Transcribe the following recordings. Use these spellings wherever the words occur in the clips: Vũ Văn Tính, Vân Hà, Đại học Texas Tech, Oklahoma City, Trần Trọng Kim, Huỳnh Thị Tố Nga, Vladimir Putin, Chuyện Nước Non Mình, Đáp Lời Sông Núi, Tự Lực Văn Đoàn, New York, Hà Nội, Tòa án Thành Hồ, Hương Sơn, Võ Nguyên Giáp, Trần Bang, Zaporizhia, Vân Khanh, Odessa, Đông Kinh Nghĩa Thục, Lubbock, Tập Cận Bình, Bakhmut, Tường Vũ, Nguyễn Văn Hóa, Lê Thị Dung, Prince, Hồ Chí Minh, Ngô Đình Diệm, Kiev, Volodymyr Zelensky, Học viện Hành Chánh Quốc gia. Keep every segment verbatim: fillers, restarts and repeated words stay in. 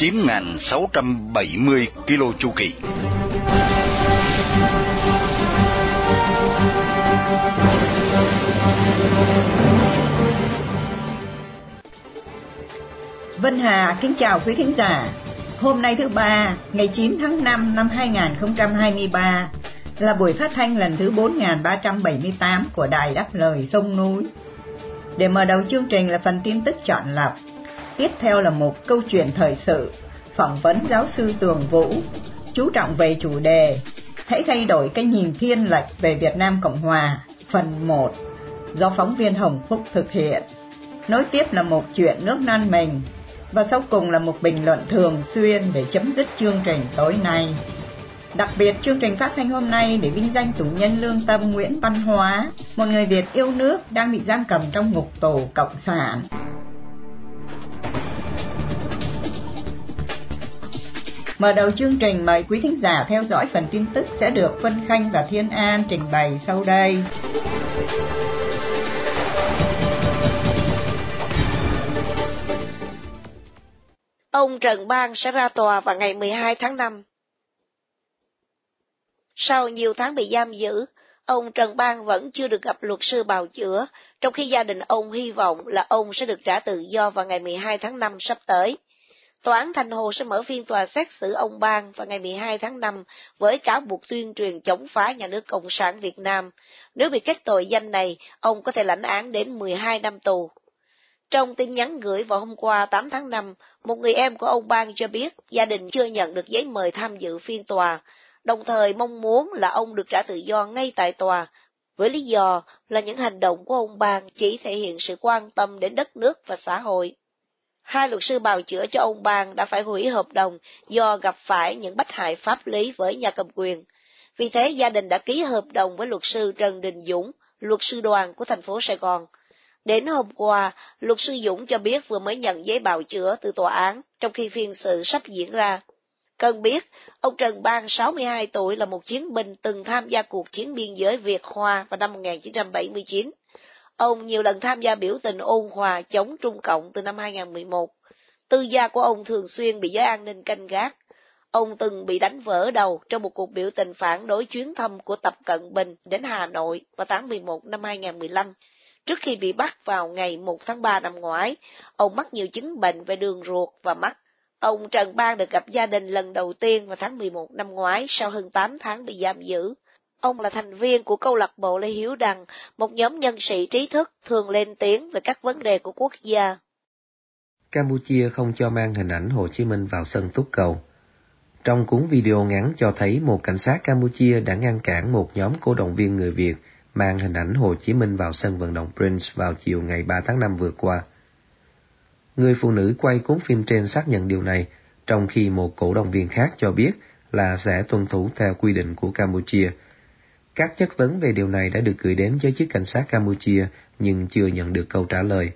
chín nghìn sáu trăm bảy mươi ki lô chu kỳ. Vân Hà kính chào quý thính giả. Hôm nay thứ ba, ngày chín tháng năm năm hai nghìn không trăm hai mươi ba là buổi phát thanh lần thứ bốn nghìn ba trăm bảy mươi tám của Đài Đáp Lời Sông Núi. Để mở đầu chương trình là phần tin tức chọn lọc. Tiếp theo là một câu chuyện thời sự, phỏng vấn giáo sư Tường Vũ, chú trọng về chủ đề hãy thay đổi cái nhìn thiên lệch về Việt Nam Cộng Hòa, phần một, do phóng viên Hồng Phúc thực hiện. Nối tiếp là một chuyện nước non mình, và sau cùng là một bình luận thường xuyên để chấm dứt chương trình tối nay. Đặc biệt chương trình phát thanh hôm nay để vinh danh tù nhân lương tâm Nguyễn Văn Hóa, một người Việt yêu nước đang bị giam cầm trong ngục tù cộng sản. Mở đầu chương trình mời quý thính giả theo dõi phần tin tức sẽ được Vân Khanh và Thiên An trình bày sau đây. Ông Trần Bang sẽ ra tòa vào ngày mười hai tháng năm. Sau nhiều tháng bị giam giữ, ông Trần Bang vẫn chưa được gặp luật sư bào chữa, trong khi gia đình ông hy vọng là ông sẽ được trả tự do vào ngày mười hai tháng năm sắp tới. Tòa án Thành Hồ sẽ mở phiên tòa xét xử ông Bang vào ngày mười hai tháng năm với cáo buộc tuyên truyền chống phá nhà nước Cộng sản Việt Nam. Nếu bị kết tội danh này, ông có thể lãnh án đến mười hai năm tù. Trong tin nhắn gửi vào hôm qua tám tháng năm, một người em của ông Bang cho biết gia đình chưa nhận được giấy mời tham dự phiên tòa, đồng thời mong muốn là ông được trả tự do ngay tại tòa, với lý do là những hành động của ông Bang chỉ thể hiện sự quan tâm đến đất nước và xã hội. Hai luật sư bào chữa cho ông Bang đã phải hủy hợp đồng do gặp phải những bất hại pháp lý với nhà cầm quyền. Vì thế, gia đình đã ký hợp đồng với luật sư Trần Đình Dũng, luật sư đoàn của thành phố Sài Gòn. Đến hôm qua, luật sư Dũng cho biết vừa mới nhận giấy bào chữa từ tòa án, trong khi phiên xử sắp diễn ra. Cần biết, ông Trần Bang, sáu mươi hai tuổi, là một chiến binh từng tham gia cuộc chiến biên giới Việt-Hoa vào năm một nghìn chín trăm bảy mươi chín. Ông nhiều lần tham gia biểu tình ôn hòa chống Trung Cộng từ năm hai nghìn không trăm mười một. Tư gia của ông thường xuyên bị giới an ninh canh gác. Ông từng bị đánh vỡ đầu trong một cuộc biểu tình phản đối chuyến thăm của Tập Cận Bình đến Hà Nội vào tháng mười một năm hai nghìn không trăm mười lăm. Trước khi bị bắt vào ngày một tháng ba năm ngoái, ông mắc nhiều chứng bệnh về đường ruột và mắt. Ông Trần Bang được gặp gia đình lần đầu tiên vào tháng mười một năm ngoái sau hơn tám tháng bị giam giữ. Ông là thành viên của câu lạc bộ Lê Hiếu Đăng, một nhóm nhân sĩ trí thức thường lên tiếng về các vấn đề của quốc gia. Campuchia không cho mang hình ảnh Hồ Chí Minh vào sân túc cầu. Trong cuốn video ngắn cho thấy một cảnh sát Campuchia đã ngăn cản một nhóm cổ động viên người Việt mang hình ảnh Hồ Chí Minh vào sân vận động Prince vào chiều ngày ba tháng năm vừa qua. Người phụ nữ quay cuốn phim trên xác nhận điều này, trong khi một cổ động viên khác cho biết là sẽ tuân thủ theo quy định của Campuchia. Các chất vấn về điều này đã được gửi đến giới chức cảnh sát Campuchia nhưng chưa nhận được câu trả lời.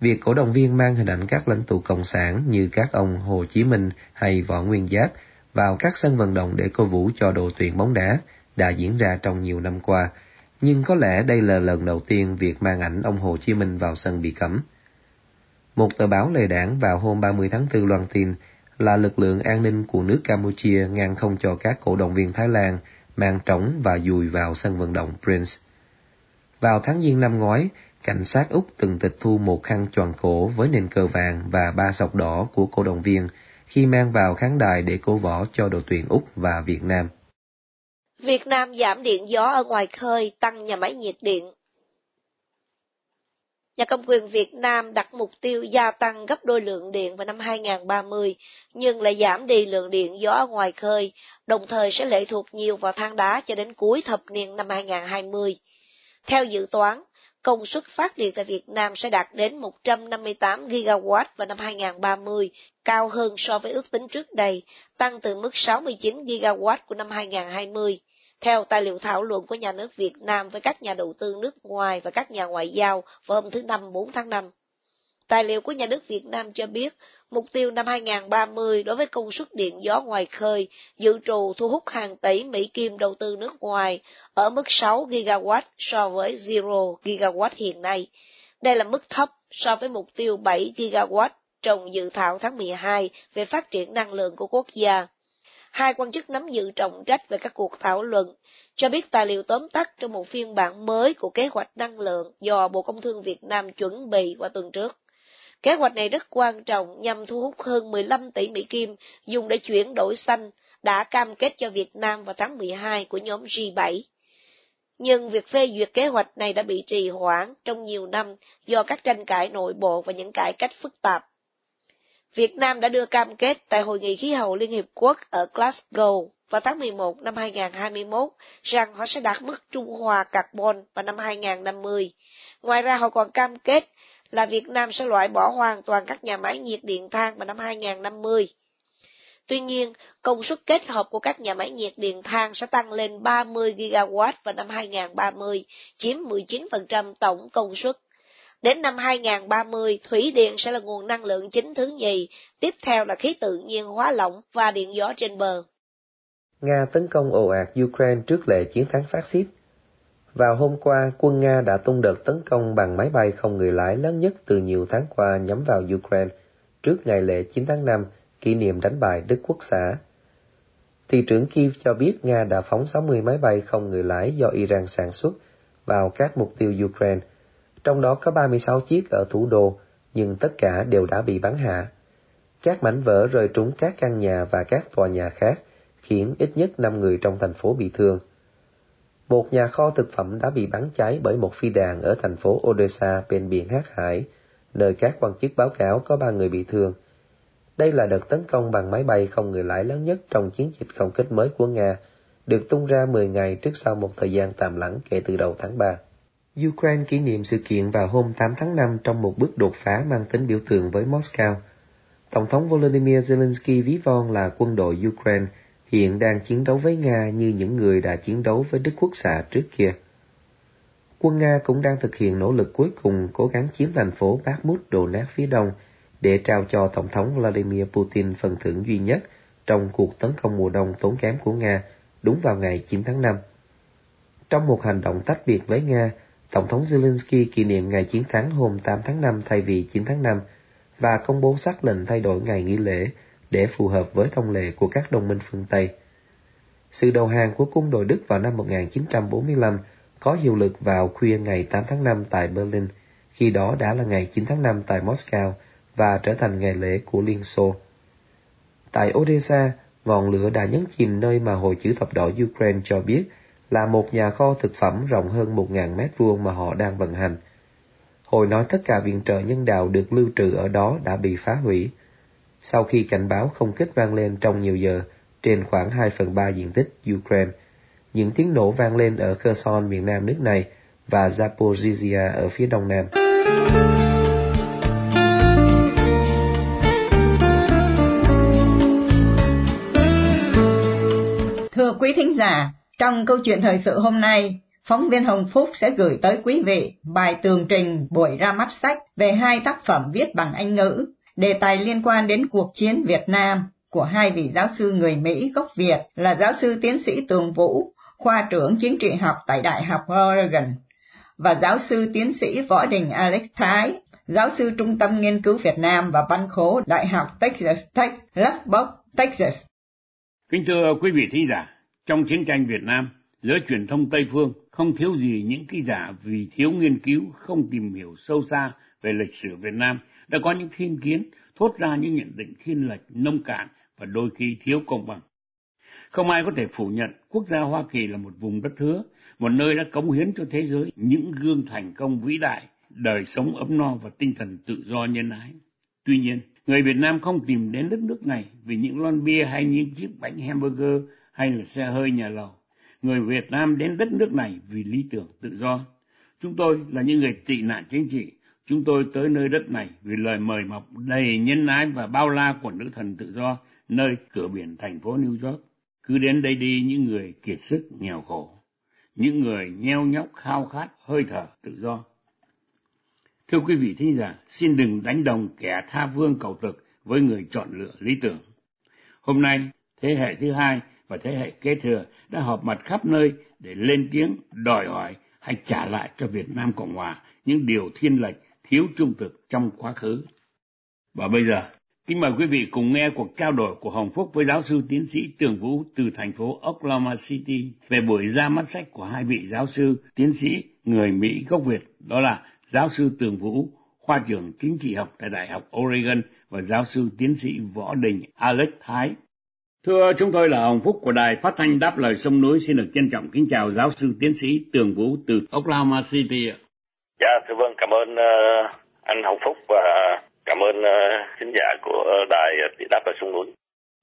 Việc cổ động viên mang hình ảnh các lãnh tụ cộng sản như các ông Hồ Chí Minh hay Võ Nguyên Giáp vào các sân vận động để cổ vũ cho đội tuyển bóng đá đã diễn ra trong nhiều năm qua, nhưng có lẽ đây là lần đầu tiên việc mang ảnh ông Hồ Chí Minh vào sân bị cấm. Một tờ báo lề đảng vào hôm ba mươi tháng tư loan tin là lực lượng an ninh của nước Campuchia ngăn không cho các cổ động viên Thái Lan mang trống và dùi vào sân vận động Prince. Vào tháng Giêng năm ngoái, cảnh sát Úc từng tịch thu một khăn choàng cổ với nền cờ vàng và ba sọc đỏ của cổ động viên khi mang vào khán đài để cổ võ cho đội tuyển Úc và Việt Nam. Việt Nam giảm điện gió ở ngoài khơi, tăng nhà máy nhiệt điện. Nhà cầm quyền Việt Nam đặt mục tiêu gia tăng gấp đôi lượng điện vào năm hai nghìn không trăm ba mươi, nhưng lại giảm đi lượng điện gió ở ngoài khơi, đồng thời sẽ lệ thuộc nhiều vào than đá cho đến cuối thập niên năm hai nghìn không trăm hai mươi. Theo dự toán, công suất phát điện tại Việt Nam sẽ đạt đến một trăm năm mươi tám gigawatt vào năm hai không ba không, cao hơn so với ước tính trước đây, tăng từ mức sáu mươi chín gigawatt của năm hai không hai không. Theo tài liệu thảo luận của nhà nước Việt Nam với các nhà đầu tư nước ngoài và các nhà ngoại giao vào hôm thứ Năm bốn tháng năm. Tài liệu của nhà nước Việt Nam cho biết, mục tiêu năm hai không ba không đối với công suất điện gió ngoài khơi dự trù thu hút hàng tỷ Mỹ Kim đầu tư nước ngoài ở mức sáu gigawatt so với không gigawatt hiện nay. Đây là mức thấp so với mục tiêu bảy gigawatt trong dự thảo tháng mười hai về phát triển năng lượng của quốc gia. Hai quan chức nắm giữ trọng trách về các cuộc thảo luận cho biết tài liệu tóm tắt trong một phiên bản mới của kế hoạch năng lượng do Bộ Công Thương Việt Nam chuẩn bị vào tuần trước. Kế hoạch này rất quan trọng nhằm thu hút hơn mười lăm tỷ Mỹ Kim dùng để chuyển đổi xanh đã cam kết cho Việt Nam vào tháng mười hai của nhóm G bảy. Nhưng việc phê duyệt kế hoạch này đã bị trì hoãn trong nhiều năm do các tranh cãi nội bộ và những cải cách phức tạp. Việt Nam đã đưa cam kết tại Hội nghị Khí hậu Liên Hiệp Quốc ở Glasgow vào tháng mười một năm hai không hai mốt rằng họ sẽ đạt mức trung hòa carbon vào năm hai không năm mươi. Ngoài ra họ còn cam kết là Việt Nam sẽ loại bỏ hoàn toàn các nhà máy nhiệt điện than vào năm hai không năm mươi. Tuy nhiên, công suất kết hợp của các nhà máy nhiệt điện than sẽ tăng lên ba mươi gigawatt vào năm hai không ba không, chiếm mười chín phần trăm tổng công suất. Đến năm hai không ba không, thủy điện sẽ là nguồn năng lượng chính thứ nhì, tiếp theo là khí tự nhiên hóa lỏng và điện gió trên bờ. Nga tấn công ồ ạt Ukraine trước lễ chiến thắng phát xít. Vào hôm qua, quân Nga đã tung đợt tấn công bằng máy bay không người lái lớn nhất từ nhiều tháng qua nhắm vào Ukraine, trước ngày lễ chín tháng năm, kỷ niệm đánh bại Đức Quốc xã. Thị trưởng Kiev cho biết Nga đã phóng sáu mươi máy bay không người lái do Iran sản xuất vào các mục tiêu Ukraine, trong đó có ba mươi sáu chiếc ở thủ đô, nhưng tất cả đều đã bị bắn hạ. Các mảnh vỡ rơi trúng các căn nhà và các tòa nhà khác, khiến ít nhất năm người trong thành phố bị thương. Một nhà kho thực phẩm đã bị bắn cháy bởi một phi đạn ở thành phố Odessa bên biển Hắc Hải, nơi các quan chức báo cáo có ba người bị thương. Đây là đợt tấn công bằng máy bay không người lái lớn nhất trong chiến dịch không kích mới của Nga, được tung ra mười ngày trước sau một thời gian tạm lắng kể từ đầu tháng ba. Ukraine kỷ niệm sự kiện vào hôm tám tháng năm trong một bước đột phá mang tính biểu tượng với Moscow. Tổng thống Volodymyr Zelensky ví von là quân đội Ukraine hiện đang chiến đấu với Nga như những người đã chiến đấu với Đức Quốc xã trước kia. Quân Nga cũng đang thực hiện nỗ lực cuối cùng cố gắng chiếm thành phố Bakhmut đổ nát phía đông để trao cho Tổng thống Vladimir Putin phần thưởng duy nhất trong cuộc tấn công mùa đông tốn kém của Nga đúng vào ngày chín tháng năm. Trong một hành động tách biệt với Nga, Tổng thống Zelensky kỷ niệm ngày chiến thắng hôm tám tháng năm thay vì chín tháng năm và công bố sắc lệnh thay đổi ngày nghỉ lễ để phù hợp với thông lệ của các đồng minh phương Tây. Sự đầu hàng của quân đội Đức vào năm một nghìn chín trăm bốn mươi lăm có hiệu lực vào khuya ngày tám tháng năm tại Berlin, khi đó đã là ngày chín tháng năm tại Moscow và trở thành ngày lễ của Liên Xô. Tại Odessa, ngọn lửa đã nhấn chìm nơi mà Hội Chữ Thập Đỏ Ukraine cho biết là một nhà kho thực phẩm rộng hơn một nghìn mét vuông mà họ đang vận hành. Hội nói tất cả viện trợ nhân đạo được lưu trữ ở đó đã bị phá hủy. Sau khi cảnh báo không kích vang lên trong nhiều giờ trên khoảng hai phần ba diện tích Ukraine, những tiếng nổ vang lên ở Kherson miền nam nước này và Zaporizhia ở phía đông nam. Thưa quý thính giả, trong câu chuyện thời sự hôm nay, phóng viên Hồng Phúc sẽ gửi tới quý vị bài tường trình buổi ra mắt sách về hai tác phẩm viết bằng Anh ngữ, đề tài liên quan đến cuộc chiến Việt Nam của hai vị giáo sư người Mỹ gốc Việt là giáo sư tiến sĩ Tường Vũ, khoa trưởng chính trị học tại Đại học Oregon, và giáo sư tiến sĩ Võ Đình Alex Thái, giáo sư Trung tâm Nghiên cứu Việt Nam và Văn khố Đại học Texas Tech, Lubbock, Texas. Kính thưa quý vị thính giả, trong chiến tranh Việt Nam, giới truyền thông Tây Phương không thiếu gì những ký giả vì thiếu nghiên cứu, không tìm hiểu sâu xa về lịch sử Việt Nam, đã có những thiên kiến, thốt ra những nhận định thiên lệch, nông cạn và đôi khi thiếu công bằng. Không ai có thể phủ nhận quốc gia Hoa Kỳ là một vùng đất hứa, một nơi đã cống hiến cho thế giới những gương thành công vĩ đại, đời sống ấm no và tinh thần tự do nhân ái. Tuy nhiên, người Việt Nam không tìm đến đất nước này vì những lon bia hay những chiếc bánh hamburger hay là xe hơi nhà lầu. Người Việt Nam đến đất nước này vì lý tưởng tự do. Chúng tôi là những người tị nạn chính trị. Chúng tôi tới nơi đất này vì lời mời mọc đầy nhân ái và bao la của nữ thần tự do, nơi cửa biển thành phố New York. Cứ đến đây đi những người kiệt sức, nghèo khổ, những người nheo nhóc khao khát hơi thở tự do. Thưa quý vị thính giả, xin đừng đánh đồng kẻ tha phương cầu thực với người chọn lựa lý tưởng. Hôm nay, thế hệ thứ hai và thế hệ kế thừa đã họp mặt khắp nơi để lên tiếng đòi hỏi hay trả lại cho Việt Nam Cộng Hòa những điều thiên lệch, thiếu trung thực trong quá khứ. Và bây giờ, kính mời quý vị cùng nghe cuộc trao đổi của Hồng Phúc với giáo sư tiến sĩ Tường Vũ từ thành phố Oklahoma City về buổi ra mắt sách của hai vị giáo sư tiến sĩ người Mỹ gốc Việt, đó là giáo sư Tường Vũ, khoa trưởng chính trị học tại Đại học Oregon, và giáo sư tiến sĩ Võ Đình Alex Thái. Thưa, chúng tôi là Hồng Phúc của Đài Phát thanh Đáp Lời Sông Núi, xin được trân trọng kính chào giáo sư tiến sĩ Tường Vũ từ Oklahoma City. Dạ, thưa vâng, cảm ơn uh, anh Hồng Phúc và cảm ơn uh, khán giả của Đài Đáp Lời Sông Núi.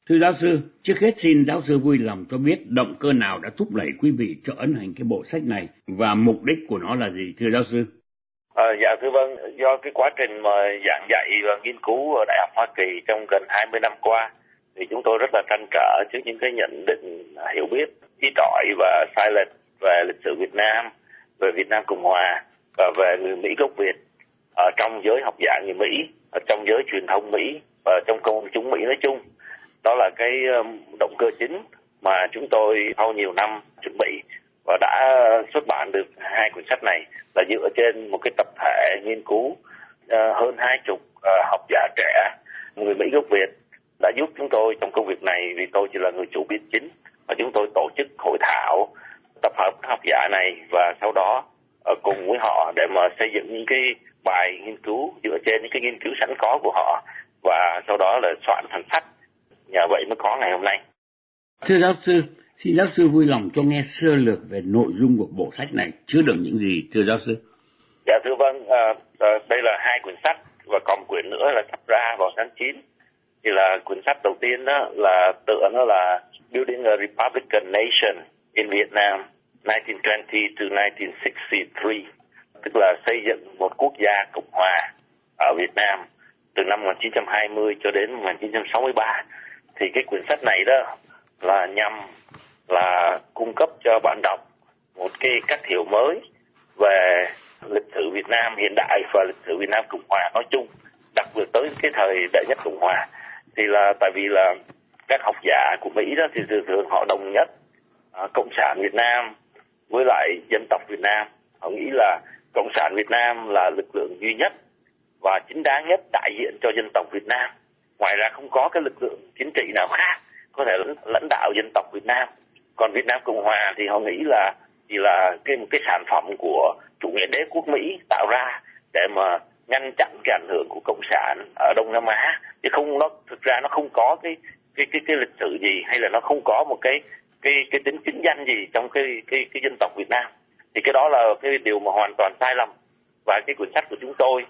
Thưa giáo sư, trước hết xin giáo sư vui lòng cho biết động cơ nào đã thúc đẩy quý vị cho ấn hành cái bộ sách này và mục đích của nó là gì, thưa giáo sư? À, dạ thưa vâng, do cái quá trình mà giảng dạy và nghiên cứu ở Đại học Hoa Kỳ trong gần hai mươi năm qua thì chúng tôi rất là trăn trở trước những cái nhận định hiểu biết ít ỏi và sai lệch về lịch sử Việt Nam, về Việt Nam Cộng Hòa và về người Mỹ gốc Việt ở trong giới học giả người Mỹ, ở trong giới truyền thông Mỹ và trong công chúng Mỹ nói chung. Đó là cái động cơ chính mà chúng tôi sau nhiều năm chuẩn bị và đã xuất bản được hai cuốn sách này, là dựa trên một cái tập thể nghiên cứu hơn hai chục học giả trẻ người Mỹ gốc Việt đã giúp chúng tôi trong công việc này, vì tôi chỉ là người chủ biên chính. Và chúng tôi tổ chức hội thảo tập hợp các học giả này và sau đó cùng với họ để mà xây dựng những cái bài nghiên cứu dựa trên những cái nghiên cứu sẵn có của họ, và sau đó là soạn thành sách, nhờ vậy mới có ngày hôm nay. Thưa giáo sư, xin giáo sư vui lòng cho nghe sơ lược về nội dung của bộ sách này chứa đựng những gì, thưa giáo sư? Dạ thưa vâng, à, à, đây là hai quyển sách và còn quyển nữa là sắp ra vào tháng chín. Thì là quyển sách đầu tiên đó là tựa nó là Building a Republican Nation in Vietnam nineteen twenty to nineteen sixty-three, tức là xây dựng một quốc gia Cộng Hòa ở Việt Nam từ năm một nghìn chín trăm hai mươi cho đến một nghìn chín trăm sáu mươi ba. Thì cái quyển sách này đó là nhằm là cung cấp cho bạn đọc một cái cách hiểu mới về lịch sử Việt Nam hiện đại và lịch sử Việt Nam Cộng Hòa nói chung, đặc biệt tới cái thời Đệ Nhất Cộng Hòa. Thì là tại vì là các học giả của Mỹ đó thì thường thường họ đồng nhất à, Cộng sản Việt Nam với lại dân tộc Việt Nam. Họ nghĩ là Cộng sản Việt Nam là lực lượng duy nhất và chính đáng nhất đại diện cho dân tộc Việt Nam. Ngoài ra không có cái lực lượng chính trị nào khác có thể lãnh đạo dân tộc Việt Nam. Còn Việt Nam Cộng Hòa thì họ nghĩ là thì là cái một cái sản phẩm của chủ nghĩa đế quốc Mỹ tạo ra để mà ngăn chặn cái ảnh hưởng của Cộng sản ở Đông Nam Á, chứ không, nó thực ra nó không có cái cái cái, cái lịch sử gì, hay là nó không có một cái cái cái tính chính danh gì trong cái cái cái dân tộc Việt Nam. Thì cái đó là cái điều mà hoàn toàn sai lầm. Và cái quyển sách của chúng tôi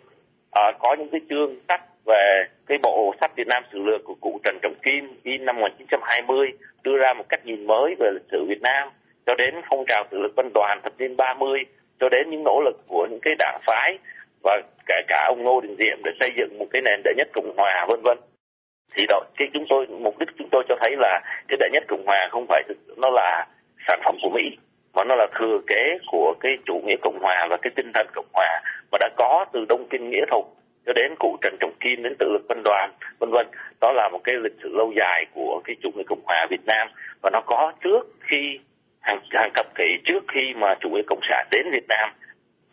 à, có những cái chương sách về cái bộ sách Việt Nam sử lược của cụ Trần Trọng Kim in năm một nghìn chín trăm hai mươi, đưa ra một cách nhìn mới về lịch sử Việt Nam, cho đến phong trào Tự Lực Văn Đoàn thập niên ba mươi, cho đến những nỗ lực của những cái đảng phái và kể cả ông Ngô Đình Diệm để xây dựng một cái nền Đệ Nhất Cộng Hòa, vân vân. Thì đó, cái chúng tôi mục đích chúng tôi cho thấy là cái Đệ Nhất Cộng Hòa không phải nó là sản phẩm của Mỹ, mà nó là thừa kế của cái chủ nghĩa Cộng Hòa và cái tinh thần Cộng Hòa mà đã có từ Đông Kinh Nghĩa Thục cho đến cụ Trần Trọng Kim, đến Tự Lực Văn Đoàn, vân vân. Đó là một cái lịch sử lâu dài của cái chủ nghĩa Cộng Hòa Việt Nam, và nó có trước khi hàng, hàng thập kỷ trước khi mà chủ nghĩa Cộng sản đến Việt Nam.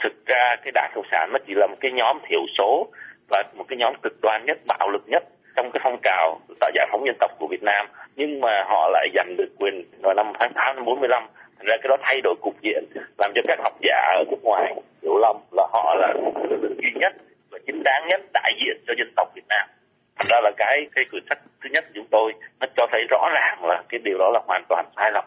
Thực ra cái đảng Cộng sản nó chỉ là một cái nhóm thiểu số và một cái nhóm cực đoan nhất, bạo lực nhất trong cái phong trào tạo giải phóng dân tộc của Việt Nam, nhưng mà họ lại giành được quyền vào năm tháng tám năm bốn mươi lăm. Thành ra cái đó thay đổi cục diện, làm cho các học giả ở nước ngoài hiểu lầm là họ là một lực lượng duy nhất và chính đáng nhất đại diện cho dân tộc Việt Nam. Thành ra là cái cái quyển sách thứ nhất của chúng tôi nó cho thấy rõ ràng là cái điều đó là hoàn toàn sai lầm,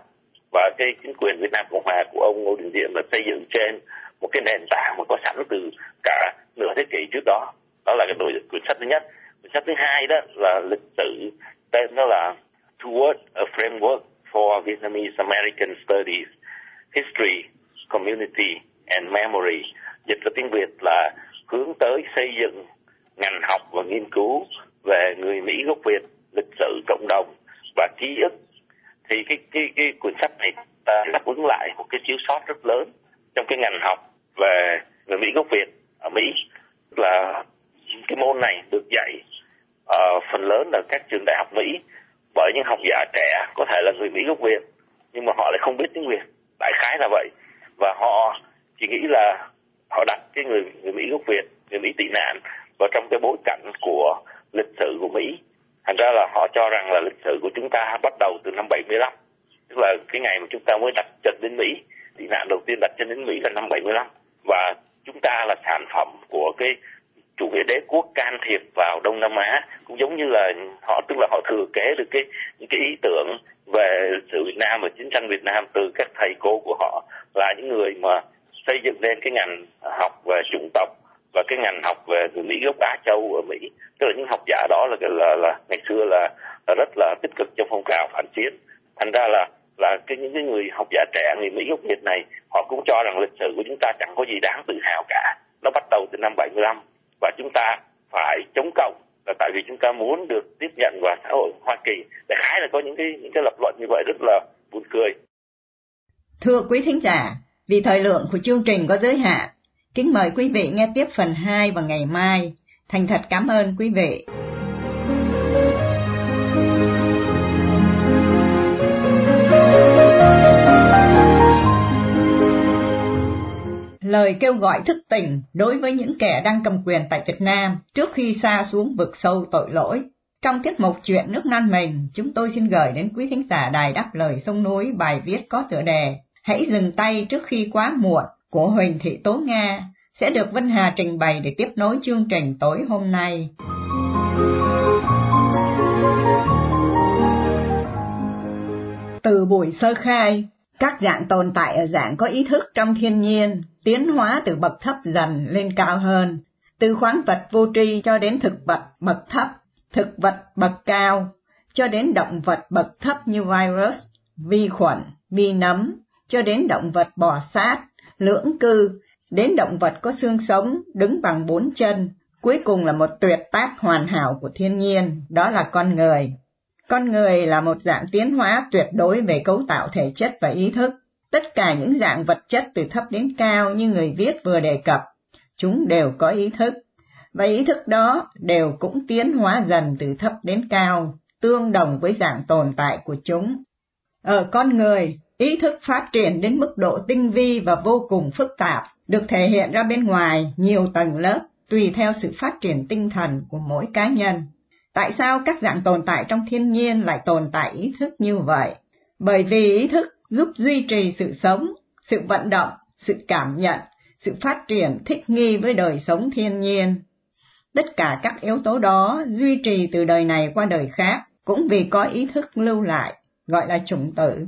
và cái chính quyền Việt Nam Cộng Hòa của ông Ngô Đình Diệm là xây dựng trên một cái nền tảng mà có sẵn từ cả nửa thế kỷ trước đó. Đó là cái nội dung quyển sách thứ nhất. Quyển sách thứ hai đó là lịch sử, tên nó là Toward a Framework for Vietnamese American Studies, History, Community and Memory, dịch ra tiếng Việt là hướng tới xây dựng ngành học và nghiên cứu về người Mỹ gốc Việt, lịch sử cộng đồng và ký ức. Thì cái cái cái cuốn sách này ta đáp ứng lại một cái thiếu sót rất lớn trong cái ngành học về người Mỹ gốc Việt ở Mỹ, là cái môn này được dạy uh, phần lớn ở các trường đại học Mỹ bởi những học giả trẻ có thể là người Mỹ gốc Việt nhưng mà họ lại không biết tiếng Việt, đại khái là vậy, và họ chỉ nghĩ là họ đặt cái người người Mỹ gốc Việt, người Mỹ tị nạn vào trong cái bối cảnh của lịch sử của Mỹ. Thành ra là họ cho rằng là lịch sử của chúng ta bắt đầu từ năm bảy mươi lăm, tức là cái ngày mà chúng ta mới đặt chân đến Mỹ, tị nạn đầu tiên đặt chân đến Mỹ là năm bảy mươi lăm, và chúng ta là sản phẩm của cái chủ nghĩa đế quốc can thiệp vào Đông Nam Á, cũng giống như là họ tức là họ thừa kế được cái những cái ý tưởng về lịch sử Việt Nam và chiến tranh Việt Nam từ các thầy cô của họ, là những người mà xây dựng nên cái ngành học về chủng tộc và cái ngành học về người Mỹ gốc Á Châu ở Mỹ. Tức là những học giả đó là là, là ngày xưa là, là rất là tích cực trong phong trào phản chiến. Thành ra là là cái những cái người học giả trẻ người Mỹ gốc Việt này, họ cũng cho rằng lịch sử của chúng ta chẳng có gì đáng tự hào cả, nó bắt đầu từ năm bảy mươi lăm và chúng ta phải chống cộng là tại vì chúng ta muốn được tiếp nhận vào xã hội Hoa Kỳ. Đại khái là có những cái những cái lập luận như vậy rất là buồn cười. Thưa quý thính giả, vì thời lượng của chương trình có giới hạn, kính mời quý vị nghe tiếp phần hai vào ngày mai. Thành thật cảm ơn quý vị. Lời kêu gọi thức tỉnh đối với những kẻ đang cầm quyền tại Việt Nam trước khi sa xuống vực sâu tội lỗi. Trong tiết mục Chuyện nước non mình, chúng tôi xin gửi đến quý thính giả đài Đáp Lời Sông Núi bài viết có tựa đề Hãy dừng tay trước khi quá muộn của Huỳnh Thị Tố Nga, sẽ được Vân Hà trình bày để tiếp nối chương trình tối hôm nay. Từ buổi sơ khai, các dạng tồn tại ở dạng có ý thức trong thiên nhiên, tiến hóa từ bậc thấp dần lên cao hơn, từ khoáng vật vô tri cho đến thực vật bậc thấp, thực vật bậc cao, cho đến động vật bậc thấp như virus, vi khuẩn, vi nấm, cho đến động vật bò sát, lưỡng cư, đến động vật có xương sống, đứng bằng bốn chân, cuối cùng là một tuyệt tác hoàn hảo của thiên nhiên, đó là con người. Con người là một dạng tiến hóa tuyệt đối về cấu tạo thể chất và ý thức. Tất cả những dạng vật chất từ thấp đến cao như người viết vừa đề cập, chúng đều có ý thức. Và ý thức đó đều cũng tiến hóa dần từ thấp đến cao, tương đồng với dạng tồn tại của chúng. Ở con người, ý thức phát triển đến mức độ tinh vi và vô cùng phức tạp, được thể hiện ra bên ngoài nhiều tầng lớp, tùy theo sự phát triển tinh thần của mỗi cá nhân. Tại sao các dạng tồn tại trong thiên nhiên lại tồn tại ý thức như vậy? Bởi vì ý thức giúp duy trì sự sống, sự vận động, sự cảm nhận, sự phát triển thích nghi với đời sống thiên nhiên. Tất cả các yếu tố đó duy trì từ đời này qua đời khác, cũng vì có ý thức lưu lại, gọi là chủng tử.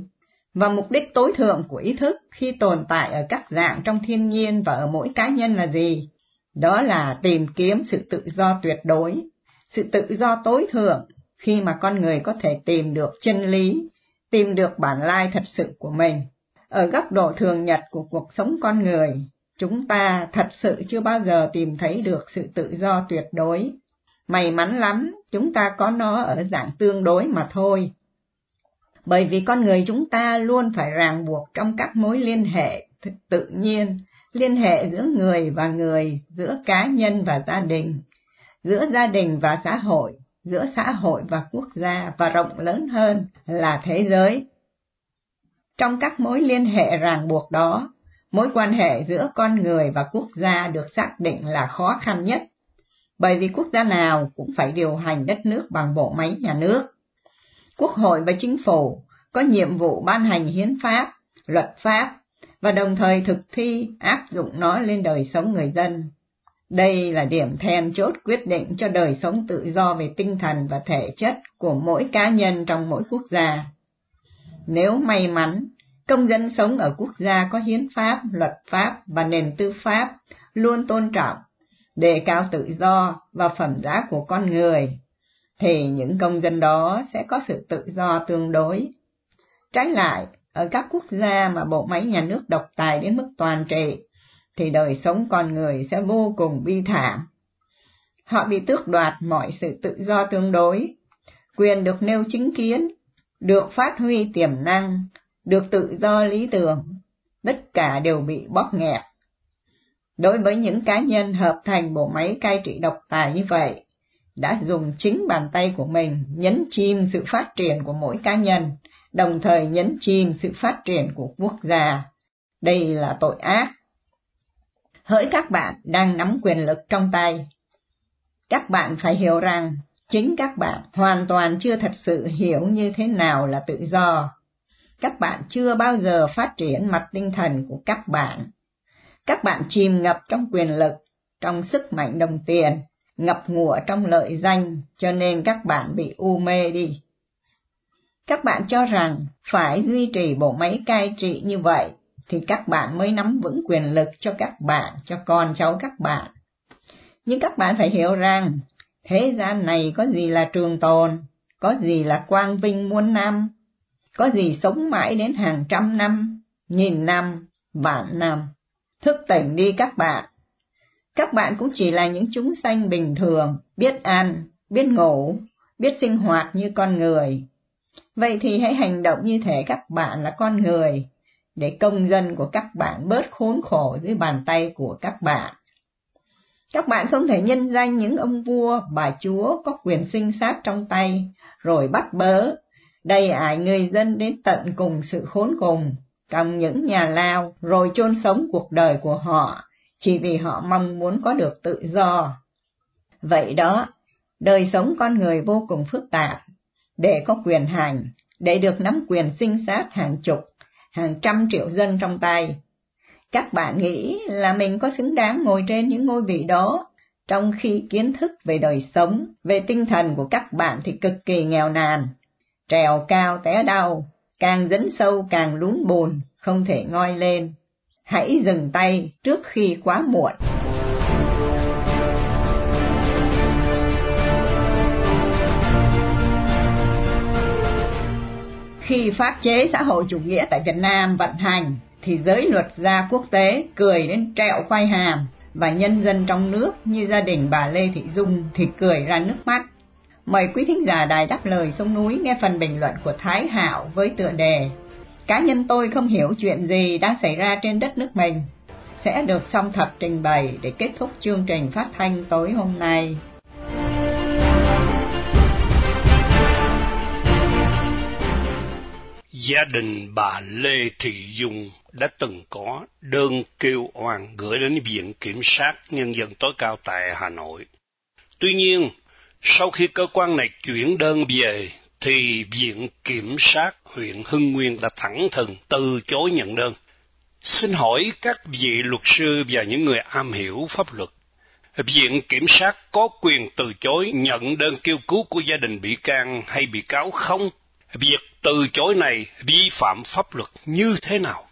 Và mục đích tối thượng của ý thức khi tồn tại ở các dạng trong thiên nhiên và ở mỗi cá nhân là gì? Đó là tìm kiếm sự tự do tuyệt đối, sự tự do tối thượng khi mà con người có thể tìm được chân lý, tìm được bản lai thật sự của mình. Ở góc độ thường nhật của cuộc sống con người, chúng ta thật sự chưa bao giờ tìm thấy được sự tự do tuyệt đối. May mắn lắm, chúng ta có nó ở dạng tương đối mà thôi. Bởi vì con người chúng ta luôn phải ràng buộc trong các mối liên hệ tự nhiên, liên hệ giữa người và người, giữa cá nhân và gia đình, giữa gia đình và xã hội, giữa xã hội và quốc gia, và rộng lớn hơn là thế giới. Trong các mối liên hệ ràng buộc đó, mối quan hệ giữa con người và quốc gia được xác định là khó khăn nhất, bởi vì quốc gia nào cũng phải điều hành đất nước bằng bộ máy nhà nước. Quốc hội và chính phủ có nhiệm vụ ban hành hiến pháp, luật pháp và đồng thời thực thi áp dụng nó lên đời sống người dân. Đây là điểm then chốt quyết định cho đời sống tự do về tinh thần và thể chất của mỗi cá nhân trong mỗi quốc gia. Nếu may mắn, công dân sống ở quốc gia có hiến pháp, luật pháp và nền tư pháp luôn tôn trọng, đề cao tự do và phẩm giá của con người, thì những công dân đó sẽ có sự tự do tương đối. Trái lại, ở các quốc gia mà bộ máy nhà nước độc tài đến mức toàn trị, thì đời sống con người sẽ vô cùng bi thảm. Họ bị tước đoạt mọi sự tự do tương đối, quyền được nêu chính kiến, được phát huy tiềm năng, được tự do lý tưởng, tất cả đều bị bóp nghẹt. Đối với những cá nhân hợp thành bộ máy cai trị độc tài như vậy, đã dùng chính bàn tay của mình nhấn chìm sự phát triển của mỗi cá nhân, đồng thời nhấn chìm sự phát triển của quốc gia. Đây là tội ác. Hỡi các bạn đang nắm quyền lực trong tay, các bạn phải hiểu rằng chính các bạn hoàn toàn chưa thật sự hiểu như thế nào là tự do. Các bạn chưa bao giờ phát triển mặt tinh thần của các bạn. Các bạn chìm ngập trong quyền lực, trong sức mạnh đồng tiền, ngập ngụa trong lợi danh, cho nên các bạn bị u mê đi. Các bạn cho rằng phải duy trì bộ máy cai trị như vậy thì các bạn mới nắm vững quyền lực cho các bạn, cho con cháu các bạn. Nhưng các bạn phải hiểu rằng thế gian này có gì là trường tồn, có gì là quang vinh muôn năm, có gì sống mãi đến hàng trăm năm, nghìn năm, vạn năm. Thức tỉnh đi các bạn. Các bạn cũng chỉ là những chúng sanh bình thường, biết ăn, biết ngủ, biết sinh hoạt như con người. Vậy thì hãy hành động như thể các bạn là con người, để công dân của các bạn bớt khốn khổ dưới bàn tay của các bạn. Các bạn không thể nhân danh những ông vua, bà chúa có quyền sinh sát trong tay, rồi bắt bớ, đầy ải người dân đến tận cùng sự khốn cùng, trong những nhà lao, rồi chôn sống cuộc đời của họ, chỉ vì họ mong muốn có được tự do. Vậy đó, đời sống con người vô cùng phức tạp. Để có quyền hành, để được nắm quyền sinh sát hàng chục, hàng trăm triệu dân trong tay, các bạn nghĩ là mình có xứng đáng ngồi trên những ngôi vị đó, trong khi kiến thức về đời sống, về tinh thần của các bạn thì cực kỳ nghèo nàn, trèo cao té đau, càng dấn sâu càng lún bùn, không thể ngoi lên. Hãy dừng tay trước khi quá muộn. Khi pháp chế xã hội chủ nghĩa tại Việt Nam vận hành, thì giới luật gia quốc tế cười đến trẹo quai hàm, và nhân dân trong nước như gia đình bà Lê Thị Dung thì cười ra nước mắt. Mời quý thính giả Đài Đáp Lời Sông Núi nghe phần bình luận của Thái Hảo với tựa đề "Cá nhân tôi không hiểu chuyện gì đang xảy ra trên đất nước mình" sẽ được song thập trình bày để kết thúc chương trình phát thanh tối hôm nay. Gia đình bà Lê Thị Dung đã từng có đơn kêu oan gửi đến Viện Kiểm sát Nhân dân tối cao tại Hà Nội. Tuy nhiên, sau khi cơ quan này chuyển đơn về, thì Viện Kiểm sát huyện Hưng Nguyên đã thẳng thừng từ chối nhận đơn. Xin hỏi các vị luật sư và những người am hiểu pháp luật, Viện Kiểm sát có quyền từ chối nhận đơn kêu cứu của gia đình bị can hay bị cáo không? Việc từ chối này vi phạm pháp luật như thế nào?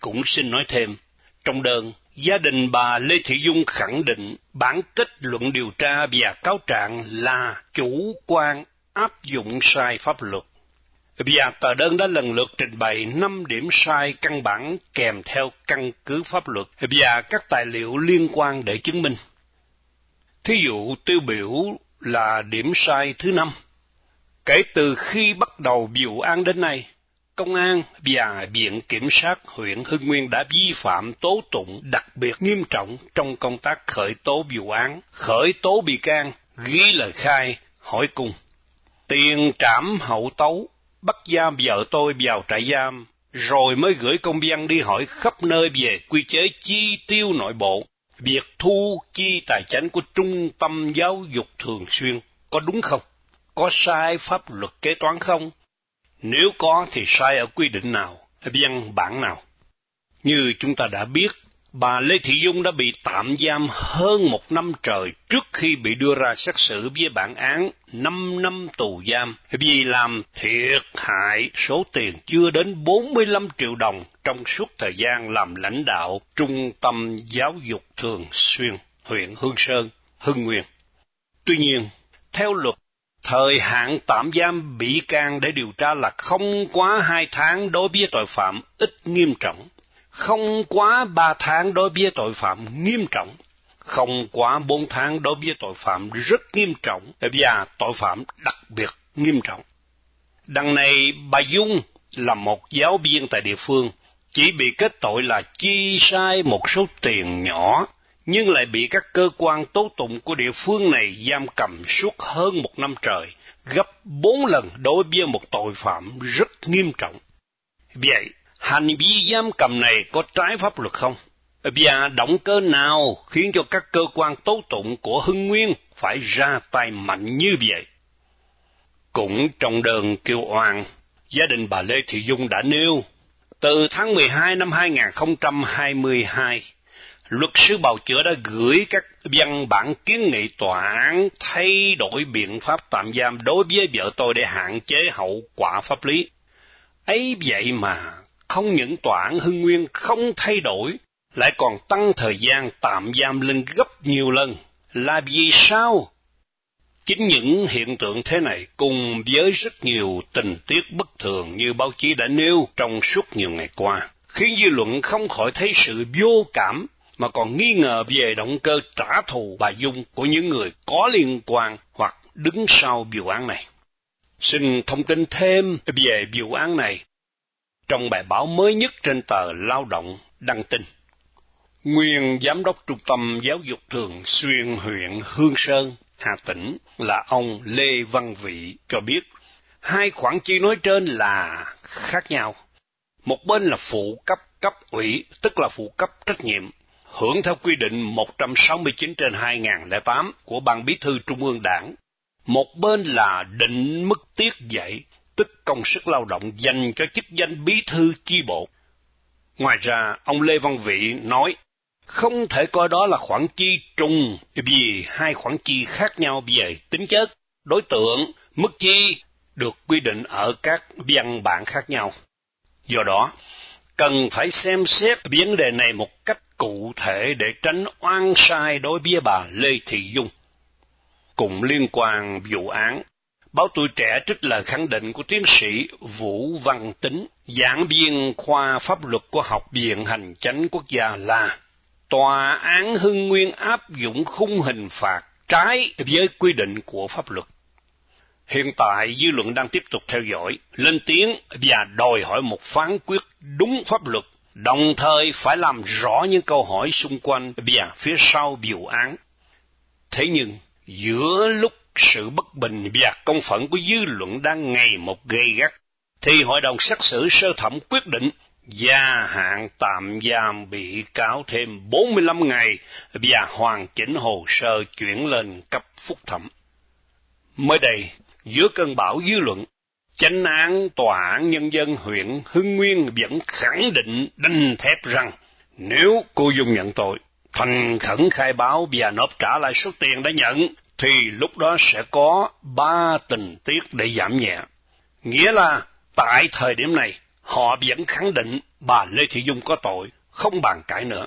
Cũng xin nói thêm, trong đơn, gia đình bà Lê Thị Dung khẳng định bản kết luận điều tra và cáo trạng là chủ quan áp dụng sai pháp luật. Và tờ đơn đã lần lượt trình bày năm điểm sai căn bản kèm theo căn cứ pháp luật và các tài liệu liên quan để chứng minh. Thí dụ tiêu biểu là điểm sai thứ năm. Kể từ khi bắt đầu vụ án đến nay, Công an và Viện Kiểm sát huyện Hưng Nguyên đã vi phạm tố tụng đặc biệt nghiêm trọng trong công tác khởi tố vụ án, khởi tố bị can, ghi lời khai, hỏi cung. Tiền trảm hậu tấu, bắt giam vợ tôi vào trại giam, rồi mới gửi công văn đi hỏi khắp nơi về quy chế chi tiêu nội bộ, việc thu chi tài chính của Trung tâm Giáo dục Thường Xuyên có đúng không? Có sai pháp luật kế toán không? Nếu có thì sai ở quy định nào, văn bản nào? Như chúng ta đã biết, bà Lê Thị Dung đã bị tạm giam hơn một năm trời trước khi bị đưa ra xét xử với bản án năm năm tù giam vì làm thiệt hại số tiền chưa đến bốn mươi lăm triệu đồng trong suốt thời gian làm lãnh đạo Trung tâm Giáo dục Thường Xuyên, huyện Hương Sơn, Hưng Nguyên. Tuy nhiên, theo luật, thời hạn tạm giam bị can để điều tra là không quá hai tháng đối với tội phạm ít nghiêm trọng, không quá ba tháng đối với tội phạm nghiêm trọng, không quá bốn tháng đối với tội phạm rất nghiêm trọng và tội phạm đặc biệt nghiêm trọng. Đằng này bà Dung là một giáo viên tại địa phương, chỉ bị kết tội là chi sai một số tiền nhỏ, nhưng lại bị các cơ quan tố tụng của địa phương này giam cầm suốt hơn một năm trời, gấp bốn lần đối với một tội phạm rất nghiêm trọng. Vậy, hành vi giam cầm này có trái pháp luật không? Và động cơ nào khiến cho các cơ quan tố tụng của Hưng Nguyên phải ra tay mạnh như vậy? Cũng trong đơn kêu oan, gia đình bà Lê Thị Dung đã nêu, từ tháng mười hai năm hai nghìn không trăm hai mươi hai, luật sư bào chữa đã gửi các văn bản kiến nghị tòa án thay đổi biện pháp tạm giam đối với vợ tôi để hạn chế hậu quả pháp lý. Ấy vậy mà, không những tòa án Hưng Nguyên không thay đổi, lại còn tăng thời gian tạm giam lên gấp nhiều lần. Là vì sao? Chính những hiện tượng thế này cùng với rất nhiều tình tiết bất thường như báo chí đã nêu trong suốt nhiều ngày qua, khiến dư luận không khỏi thấy sự vô cảm mà còn nghi ngờ về động cơ trả thù bà Dung của những người có liên quan hoặc đứng sau vụ án này. Xin thông tin thêm về vụ án này trong bài báo mới nhất trên tờ Lao động đăng tin. Nguyên Giám đốc Trung tâm Giáo dục Thường Xuyên huyện Hương Sơn, Hà Tĩnh là ông Lê Văn Vị cho biết, hai khoản chi nói trên là khác nhau. Một bên là phụ cấp cấp ủy, tức là phụ cấp trách nhiệm, hưởng theo quy định một trăm sáu mươi chín trên hai nghìn không trăm lẻ tám của Ban Bí thư Trung ương Đảng. Một bên là định mức tiết dạy, tức công sức lao động dành cho chức danh bí thư chi bộ. Ngoài ra, ông Lê Văn Vị nói, không thể coi đó là khoản chi trùng vì hai khoản chi khác nhau về tính chất, đối tượng, mức chi được quy định ở các văn bản khác nhau. Do đó, cần phải xem xét vấn đề này một cách cụ thể để tránh oan sai đối với bà Lê Thị Dung. Cùng liên quan vụ án, báo Tuổi Trẻ trích lời khẳng định của tiến sĩ Vũ Văn Tính, giảng viên khoa pháp luật của Học viện Hành chánh Quốc gia là Tòa án Hưng Nguyên áp dụng khung hình phạt trái với quy định của pháp luật. Hiện tại dư luận đang tiếp tục theo dõi, lên tiếng và đòi hỏi một phán quyết đúng pháp luật, đồng thời phải làm rõ những câu hỏi xung quanh và phía sau vụ án. Thế nhưng, giữa lúc sự bất bình và công phẫn của dư luận đang ngày một gay gắt, thì Hội đồng xét xử sơ thẩm quyết định gia hạn tạm giam bị cáo thêm bốn mươi lăm ngày và hoàn chỉnh hồ sơ chuyển lên cấp phúc thẩm. Mới đây, giữa cơn bão dư luận, chánh án Tòa án Nhân dân huyện Hưng Nguyên vẫn khẳng định đanh thép rằng nếu cô Dung nhận tội, thành khẩn khai báo và nộp trả lại số tiền đã nhận, thì lúc đó sẽ có ba tình tiết để giảm nhẹ. Nghĩa là tại thời điểm này, họ vẫn khẳng định bà Lê Thị Dung có tội, không bàn cãi nữa.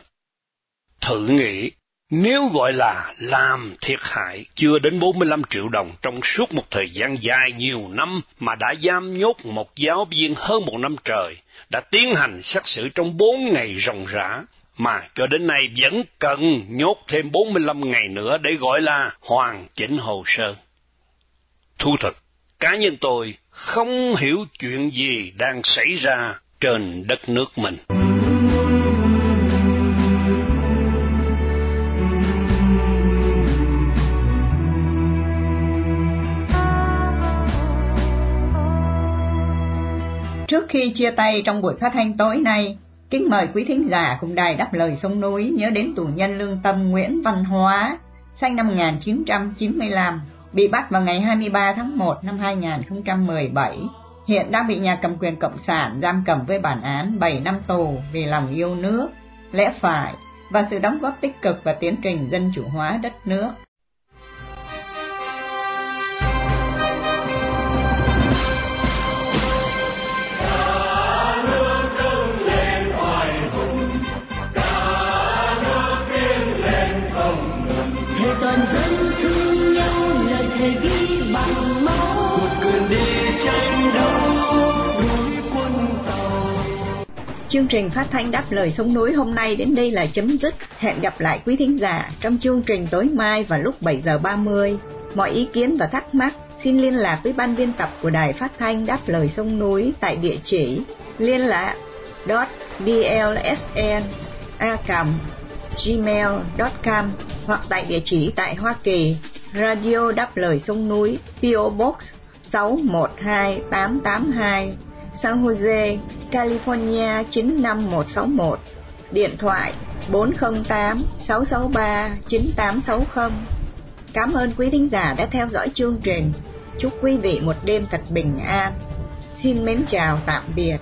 Thử nghĩ, nếu gọi là làm thiệt hại chưa đến bốn mươi lăm triệu đồng trong suốt một thời gian dài nhiều năm mà đã giam nhốt một giáo viên hơn một năm trời, đã tiến hành xét xử trong bốn ngày ròng rã, mà cho đến nay vẫn cần nhốt thêm bốn mươi lăm ngày nữa để gọi là hoàn chỉnh hồ sơ. Thú thật, cá nhân tôi không hiểu chuyện gì đang xảy ra trên đất nước mình. Trước khi chia tay trong buổi phát thanh tối nay, kính mời quý thính giả cùng đài Đáp Lời Sông Núi nhớ đến tù nhân lương tâm Nguyễn Văn Hóa, sinh năm một nghìn chín trăm chín mươi lăm, bị bắt vào ngày hai mươi ba tháng một năm hai nghìn không trăm mười bảy, hiện đang bị nhà cầm quyền Cộng sản giam cầm với bản án bảy năm tù vì lòng yêu nước, lẽ phải và sự đóng góp tích cực vào tiến trình dân chủ hóa đất nước. Chương trình phát thanh Đáp Lời Sông Núi hôm nay đến đây là chấm dứt. Hẹn gặp lại quý thính giả trong chương trình tối mai vào lúc bảy giờ ba mươi. Mọi ý kiến và thắc mắc xin liên lạc với ban biên tập của đài phát thanh Đáp Lời Sông Núi tại địa chỉ liên lạc d l s n a còng gmail chấm com hoặc tại địa chỉ tại Hoa Kỳ, Radio Đáp Lời Sông Núi, pê ô Box sáu một hai tám tám hai, San Jose, California chín năm một sáu một, điện thoại bốn không tám sáu sáu ba chín tám sáu không. Cảm ơn quý thính giả đã theo dõi chương trình. Chúc quý vị một đêm thật bình an. Xin mến chào, tạm biệt.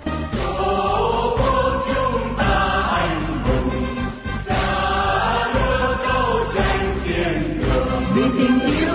Vì tình yêu